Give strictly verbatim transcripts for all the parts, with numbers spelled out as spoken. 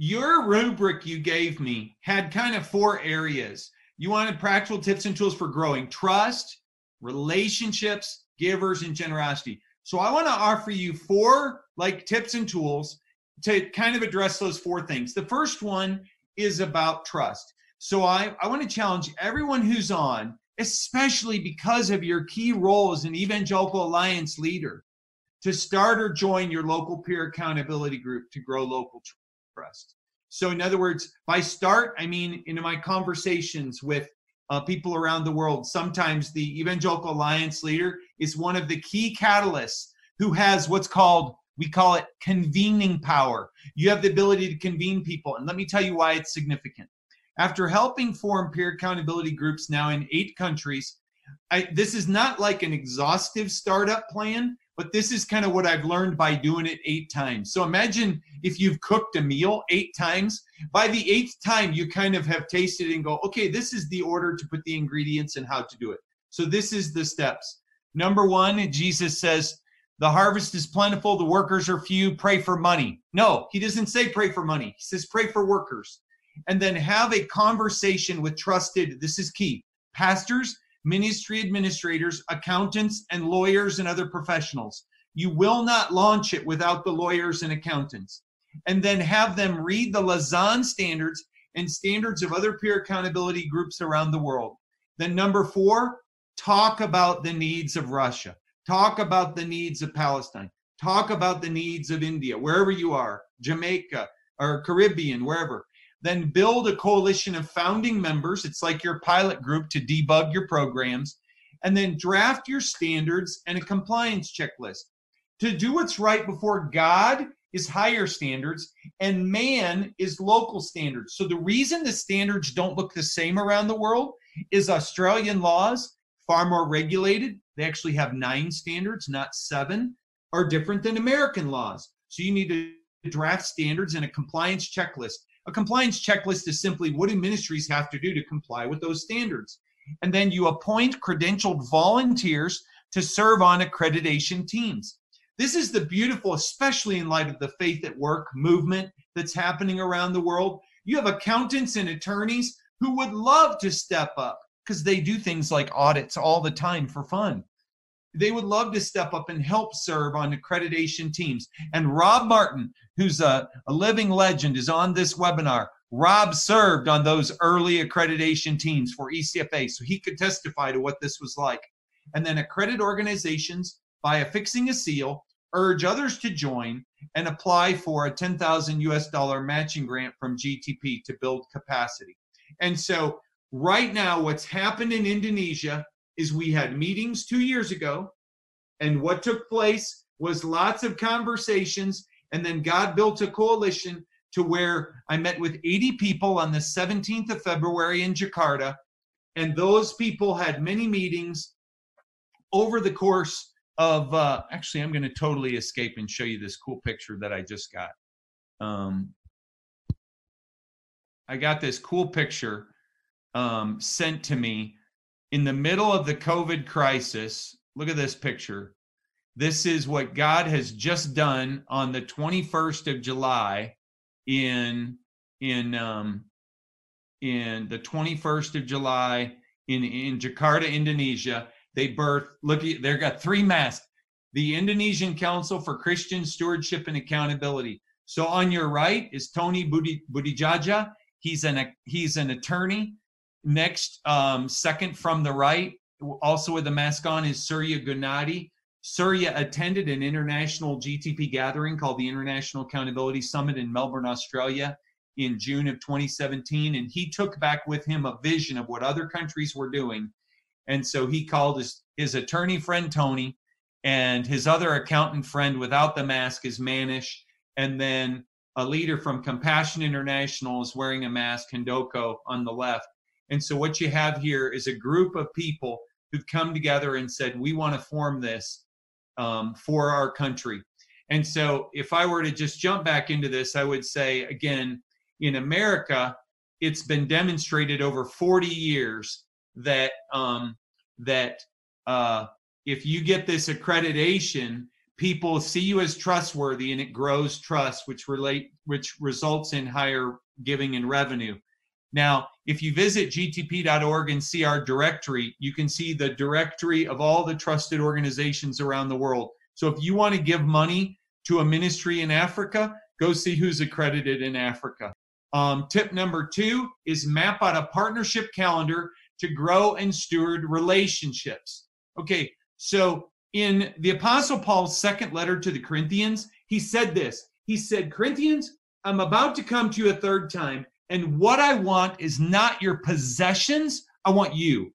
Your rubric you gave me had kind of four areas. You wanted practical tips and tools for growing trust, relationships, givers, and generosity. So I want to offer you four like tips and tools to kind of address those four things. The first one is about trust. So I, I want to challenge everyone who's on, especially because of your key role as an Evangelical Alliance leader, to start or join your local peer accountability group to grow local trust. So in other words, by start, I mean in my conversations with uh, people around the world, sometimes the Evangelical Alliance leader is one of the key catalysts who has what's called, we call it convening power. You have the ability to convene people. And let me tell you why it's significant. After helping form peer accountability groups now in eight countries, I, this is not like an exhaustive startup plan, but this is kind of what I've learned by doing it eight times. So imagine if you've cooked a meal eight times. By the eighth time, you kind of have tasted it and go, okay, this is the order to put the ingredients and how to do it. So this is the steps. Number one, Jesus says, the harvest is plentiful, the workers are few, pray for money. No, he doesn't say pray for money. He says pray for workers. And then have a conversation with trusted, this is key, pastors, ministry administrators, accountants, and lawyers and other professionals. You will not launch it without the lawyers and accountants. And then have them read the Lausanne standards and standards of other peer accountability groups around the world. Then number four, talk about the needs of Russia. Talk about the needs of Palestine. Talk about the needs of India, wherever you are, Jamaica or Caribbean, wherever. Then build a coalition of founding members. It's like your pilot group to debug your programs. And then draft your standards and a compliance checklist. To do what's right before God is higher standards and man is local standards. So the reason the standards don't look the same around the world is Australian laws, far more regulated. They actually have nine standards, not seven, are different than American laws. So you need to draft standards and a compliance checklist. A compliance checklist is simply what do ministries have to do to comply with those standards. And then you appoint credentialed volunteers to serve on accreditation teams. This is the beautiful, especially in light of the Faith at Work movement that's happening around the world. You have accountants and attorneys who would love to step up because they do things like audits all the time for fun. They would love to step up and help serve on accreditation teams. And Rob Martin, who's a, a living legend, is on this webinar. Rob served on those early accreditation teams for E C F A, so he could testify to what this was like. And then accredit organizations, by affixing a seal, urge others to join and apply for a ten thousand U S dollar matching grant from G T P to build capacity. And so right now, what's happened in Indonesia is we had meetings two years ago, and what took place was lots of conversations, and then God built a coalition to where I met with eighty people on the seventeenth of February in Jakarta, and those people had many meetings over the course of, uh, actually, I'm gonna totally escape and show you this cool picture that I just got. Um, I got this cool picture um, sent to me in the middle of the COVID crisis. Look at this picture. This is what God has just done on the twenty-first of July in in um, in the twenty-first of July in in Jakarta, Indonesia. They birthed. Look, they've got three masks. The Indonesian Council for Christian Stewardship and Accountability. So on your right is Tony Budi Budijaja. He's an he's an attorney. Next, um, second from the right, also with a mask on, is Surya Gunadi. Surya attended an international G T P gathering called the International Accountability Summit in Melbourne, Australia in June of twenty seventeen. And he took back with him a vision of what other countries were doing. And so he called his, his attorney friend, Tony, and his other accountant friend without the mask is Manish. And then a leader from Compassion International is wearing a mask, Hindoko, on the left. And so what you have here is a group of people who've come together and said, we want to form this um, for our country. And so if I were to just jump back into this, I would say, again, in America, it's been demonstrated over forty years that um, that uh, if you get this accreditation, people see you as trustworthy, and it grows trust, which relate, which results in higher giving and revenue. Now, if you visit G T P dot org and see our directory, you can see the directory of all the trusted organizations around the world. So if you want to give money to a ministry in Africa, go see who's accredited in Africa. Um, tip number two is map out a partnership calendar to grow and steward relationships. Okay, so in the Apostle Paul's second letter to the Corinthians, he said this. He said, Corinthians, I'm about to come to you a third time, and what I want is not your possessions, I want you.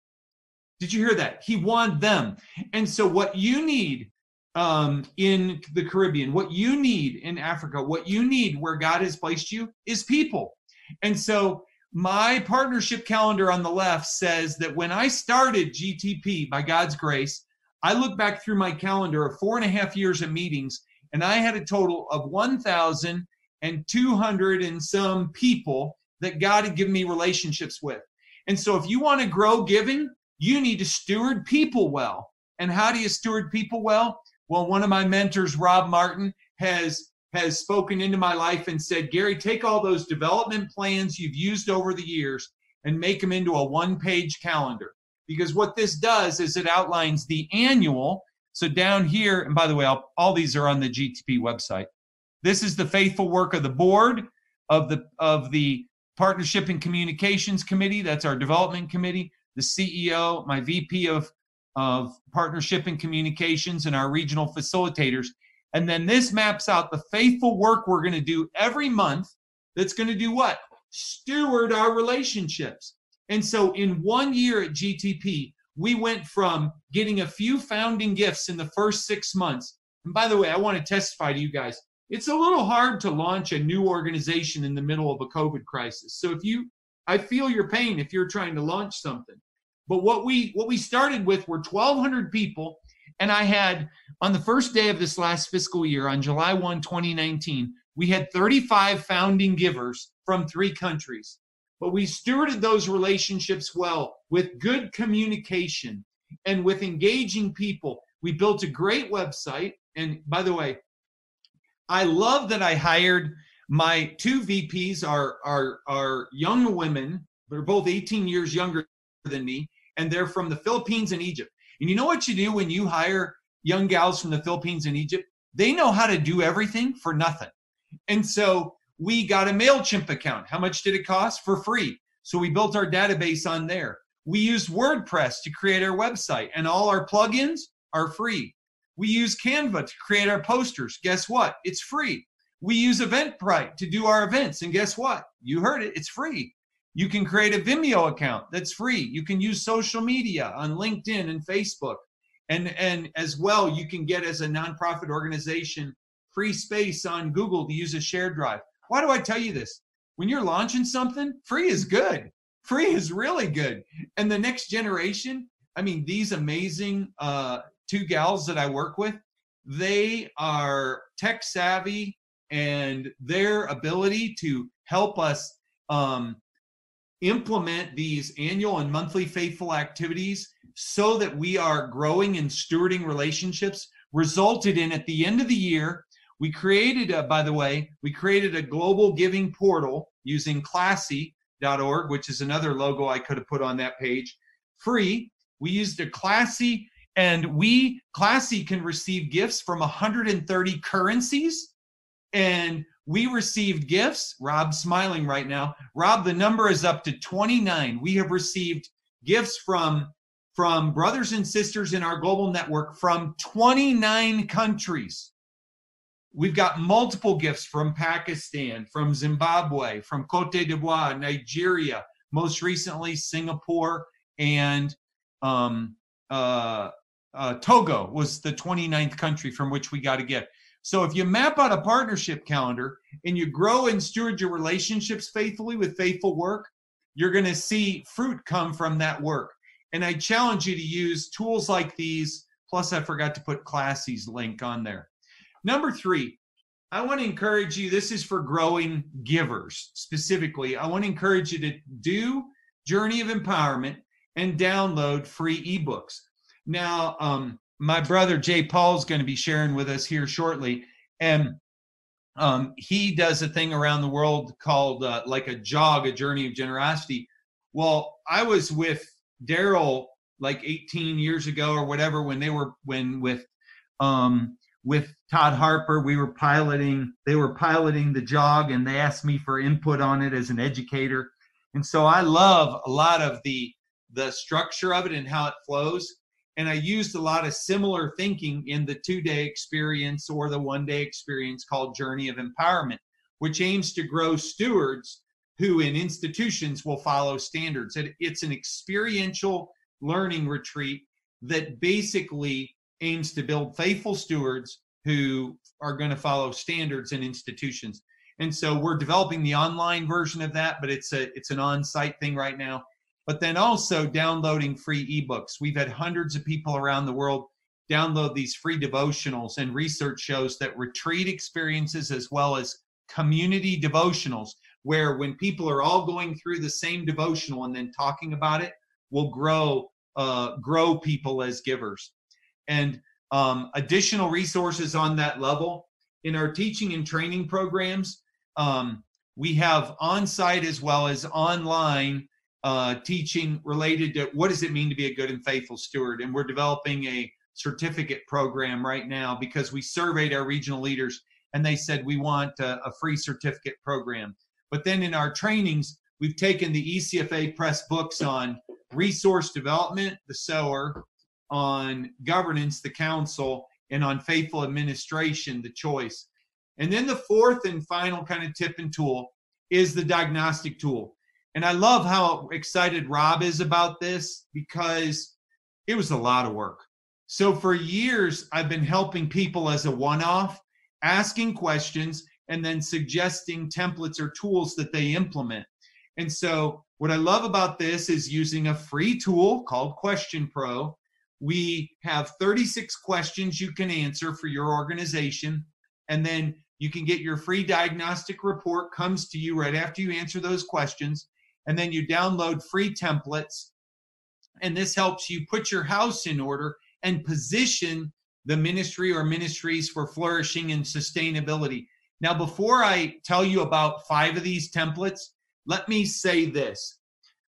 Did you hear that? He wanted them. And so what you need um, in the Caribbean, what you need in Africa, what you need where God has placed you is people. And so my partnership calendar on the left says that when I started G T P, by God's grace, I look back through my calendar of four and a half years of meetings, and I had a total of one thousand two hundred and some people that God had given me relationships with. And so if you want to grow giving, you need to steward people well. And how do you steward people well? Well, one of my mentors, Rob Martin, has, has spoken into my life and said, Gary, take all those development plans you've used over the years and make them into a one-page calendar. Because what this does is it outlines the annual. So down here, and by the way, I'll, all these are on the G T P website. This is the faithful work of the board, of the, of the Partnership and Communications Committee, that's our development committee, the C E O, my V P of, of Partnership and Communications, and our regional facilitators. And then this maps out the faithful work we're going to do every month that's going to do what? Steward our relationships. And so in one year at G T P, we went from getting a few founding gifts in the first six months. And by the way, I want to testify to you guys, it's a little hard to launch a new organization in the middle of a COVID crisis. So if you, I feel your pain if you're trying to launch something. But what we what we started with were twelve hundred people, and I had, on the first day of this last fiscal year, on July first, twenty nineteen, we had thirty-five founding givers from three countries. But we stewarded those relationships well with good communication and with engaging people. We built a great website, and by the way, I love that I hired my two V Ps are, are, are young women. They're both eighteen years younger than me, and they're from the Philippines and Egypt. And you know what you do when you hire young gals from the Philippines and Egypt? They know how to do everything for nothing. And so we got a MailChimp account. How much did it cost? For free. So we built our database on there. We used WordPress to create our website, and all our plugins are free. We use Canva to create our posters. Guess what? It's free. We use Eventbrite to do our events. And guess what? You heard it. It's free. You can create a Vimeo account. That's free. You can use social media on LinkedIn and Facebook. And, and as well, you can get, as a nonprofit organization, free space on Google to use a shared drive. Why do I tell you this? When you're launching something, free is good. Free is really good. And the next generation, I mean, these amazing uh, two gals that I work with, they are tech savvy, and their ability to help us um, implement these annual and monthly faithful activities so that we are growing and stewarding relationships resulted in, at the end of the year, we created, a, by the way, we created a global giving portal using classy dot org, which is another logo I could have put on that page, free. We used a classy And we, Classy, can receive gifts from one hundred thirty currencies. And we received gifts. Rob's smiling right now. Rob, the number is up to twenty-nine. We have received gifts from, from brothers and sisters in our global network from twenty-nine countries. We've got multiple gifts from Pakistan, from Zimbabwe, from Côte d'Ivoire, Nigeria, most recently Singapore, and um, uh, Uh, Togo was the twenty-ninth country from which we got to get. So if you map out a partnership calendar and you grow and steward your relationships faithfully with faithful work, you're going to see fruit come from that work. And I challenge you to use tools like these. Plus, I forgot to put Classy's link on there. Number three, I want to encourage you. This is for growing givers specifically. I want to encourage you to do Journey of Empowerment and download free eBooks. Now, um, my brother Jay Paul is going to be sharing with us here shortly, and um, he does a thing around the world called uh, like a jog, a journey of generosity. Well, I was with Daryl like eighteen years ago or whatever when they were when with um, with Todd Harper. We were piloting. They were piloting the jog, and they asked me for input on it as an educator. And so I love a lot of the the structure of it and how it flows. And I used a lot of similar thinking in the two-day experience or the one-day experience called Journey of Empowerment, which aims to grow stewards who in institutions will follow standards. It, it's an experiential learning retreat that basically aims to build faithful stewards who are going to follow standards in institutions. And so we're developing the online version of that, but it's a it's an on-site thing right now. But then also downloading free ebooks. We've had hundreds of people around the world download these free devotionals, and research shows that retreat experiences as well as community devotionals, where when people are all going through the same devotional and then talking about it, will grow uh, grow people as givers. And um, additional resources on that level in our teaching and training programs, um, we have on-site as well as online Uh, teaching related to what does it mean to be a good and faithful steward. And we're developing a certificate program right now because we surveyed our regional leaders and they said we want a, a free certificate program. But then in our trainings, we've taken the E C F A press books on resource development, the sower, on governance, the council, and on faithful administration, the choice. And then the fourth and final kind of tip and tool is the diagnostic tool. And I love how excited Rob is about this because it was a lot of work. So for years, I've been helping people as a one-off, asking questions, and then suggesting templates or tools that they implement. And so what I love about this is using a free tool called Question Pro. We have thirty-six questions you can answer for your organization, and then you can get your free diagnostic report, comes to you right after you answer those questions. And then you download free templates, and this helps you put your house in order and position the ministry or ministries for flourishing and sustainability. Now, before I tell you about five of these templates, let me say this.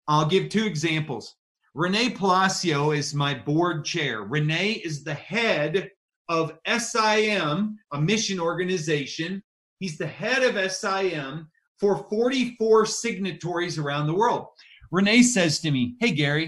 I'll give two examples. Renee Palacio is my board chair. Renee is the head of S I M, a mission organization. He's the head of S I M for forty-four signatories around the world. Renee says to me, "Hey, Gary,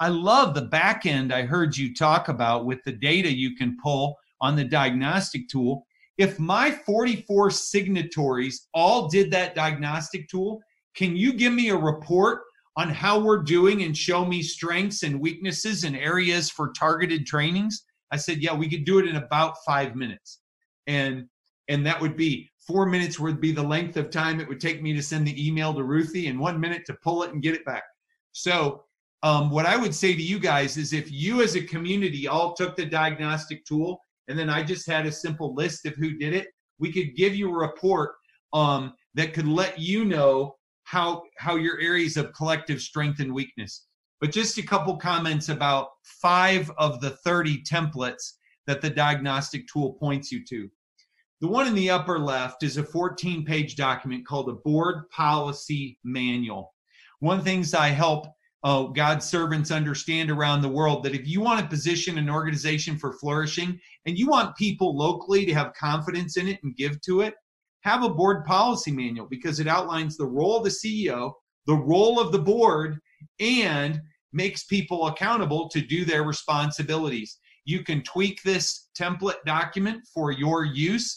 I love the back end I heard you talk about with the data you can pull on the diagnostic tool. If my forty-four signatories all did that diagnostic tool, can you give me a report on how we're doing and show me strengths and weaknesses and areas for targeted trainings?" I said, "Yeah, we could do it in about five minutes. And, and that would be Four minutes would be the length of time it would take me to send the email to Ruthie and one minute to pull it and get it back." So um, what I would say to you guys is if you as a community all took the diagnostic tool and then I just had a simple list of who did it, we could give you a report um, that could let you know how, how your areas of collective strength and weakness. But just a couple comments about five of the thirty templates that the diagnostic tool points you to. The one in the upper left is a fourteen page document called a board policy manual. One of the things I help uh, God's servants understand around the world that if you want to position an organization for flourishing and you want people locally to have confidence in it and give to it, have a board policy manual because it outlines the role of the C E O, the role of the board, and makes people accountable to do their responsibilities. You can tweak this template document for your use,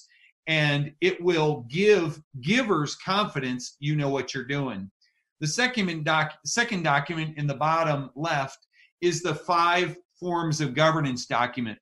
and it will give givers confidence you know what you're doing. The second, doc, second document in the bottom left is the five forms of governance document.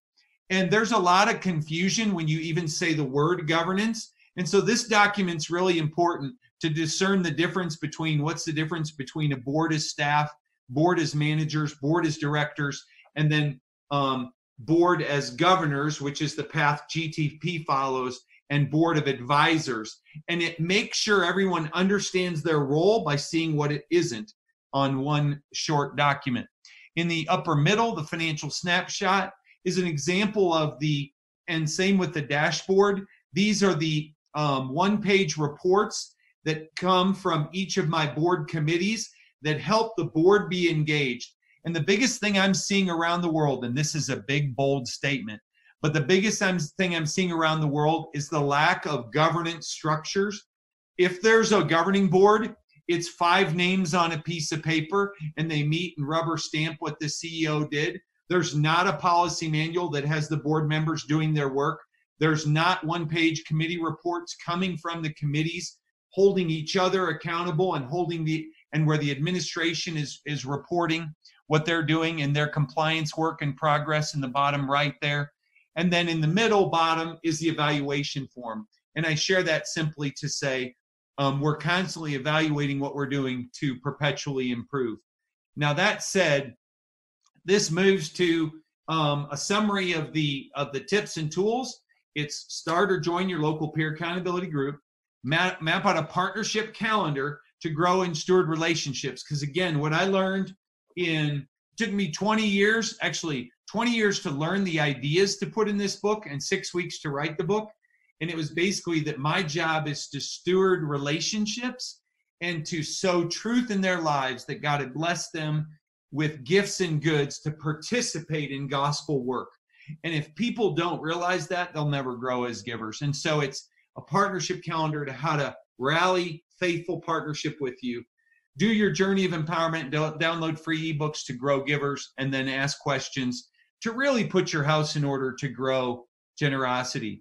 And there's a lot of confusion when you even say the word governance. And so this document's really important to discern the difference between what's the difference between a board as staff, board as managers, board as directors, and then um, board as governors, which is the path G T P follows, and board of advisors. And it makes sure everyone understands their role by seeing what it isn't on one short document. In the upper middle, the financial snapshot is an example of the, and same with the dashboard. These are the um, one-page reports that come from each of my board committees that help the board be engaged. And the biggest thing I'm seeing around the world, and this is a big, bold statement, but the biggest thing I'm seeing around the world is the lack of governance structures. If there's a governing board, it's five names on a piece of paper, and they meet and rubber stamp what the C E O did. There's not a policy manual that has the board members doing their work. There's not one-page committee reports coming from the committees, holding each other accountable and holding the, and where the administration is, is reporting what they're doing and their compliance work and progress in the bottom right there. And then in the middle bottom is the evaluation form. And I share that simply to say, um, we're constantly evaluating what we're doing to perpetually improve. Now that said, this moves to um, a summary of the, of the tips and tools. It's start or join your local peer accountability group, map, map out a partnership calendar to grow and steward relationships. Because again, what I learned in, it took me twenty years, actually twenty years to learn the ideas to put in this book and six weeks to write the book. And it was basically that my job is to steward relationships and to sow truth in their lives that God had blessed them with gifts and goods to participate in gospel work. And if people don't realize that, they'll never grow as givers. And so it's a partnership calendar to how to rally faithful partnership with you. Do your Journey of Empowerment, download free eBooks to grow givers, and then ask questions to really put your house in order to grow generosity.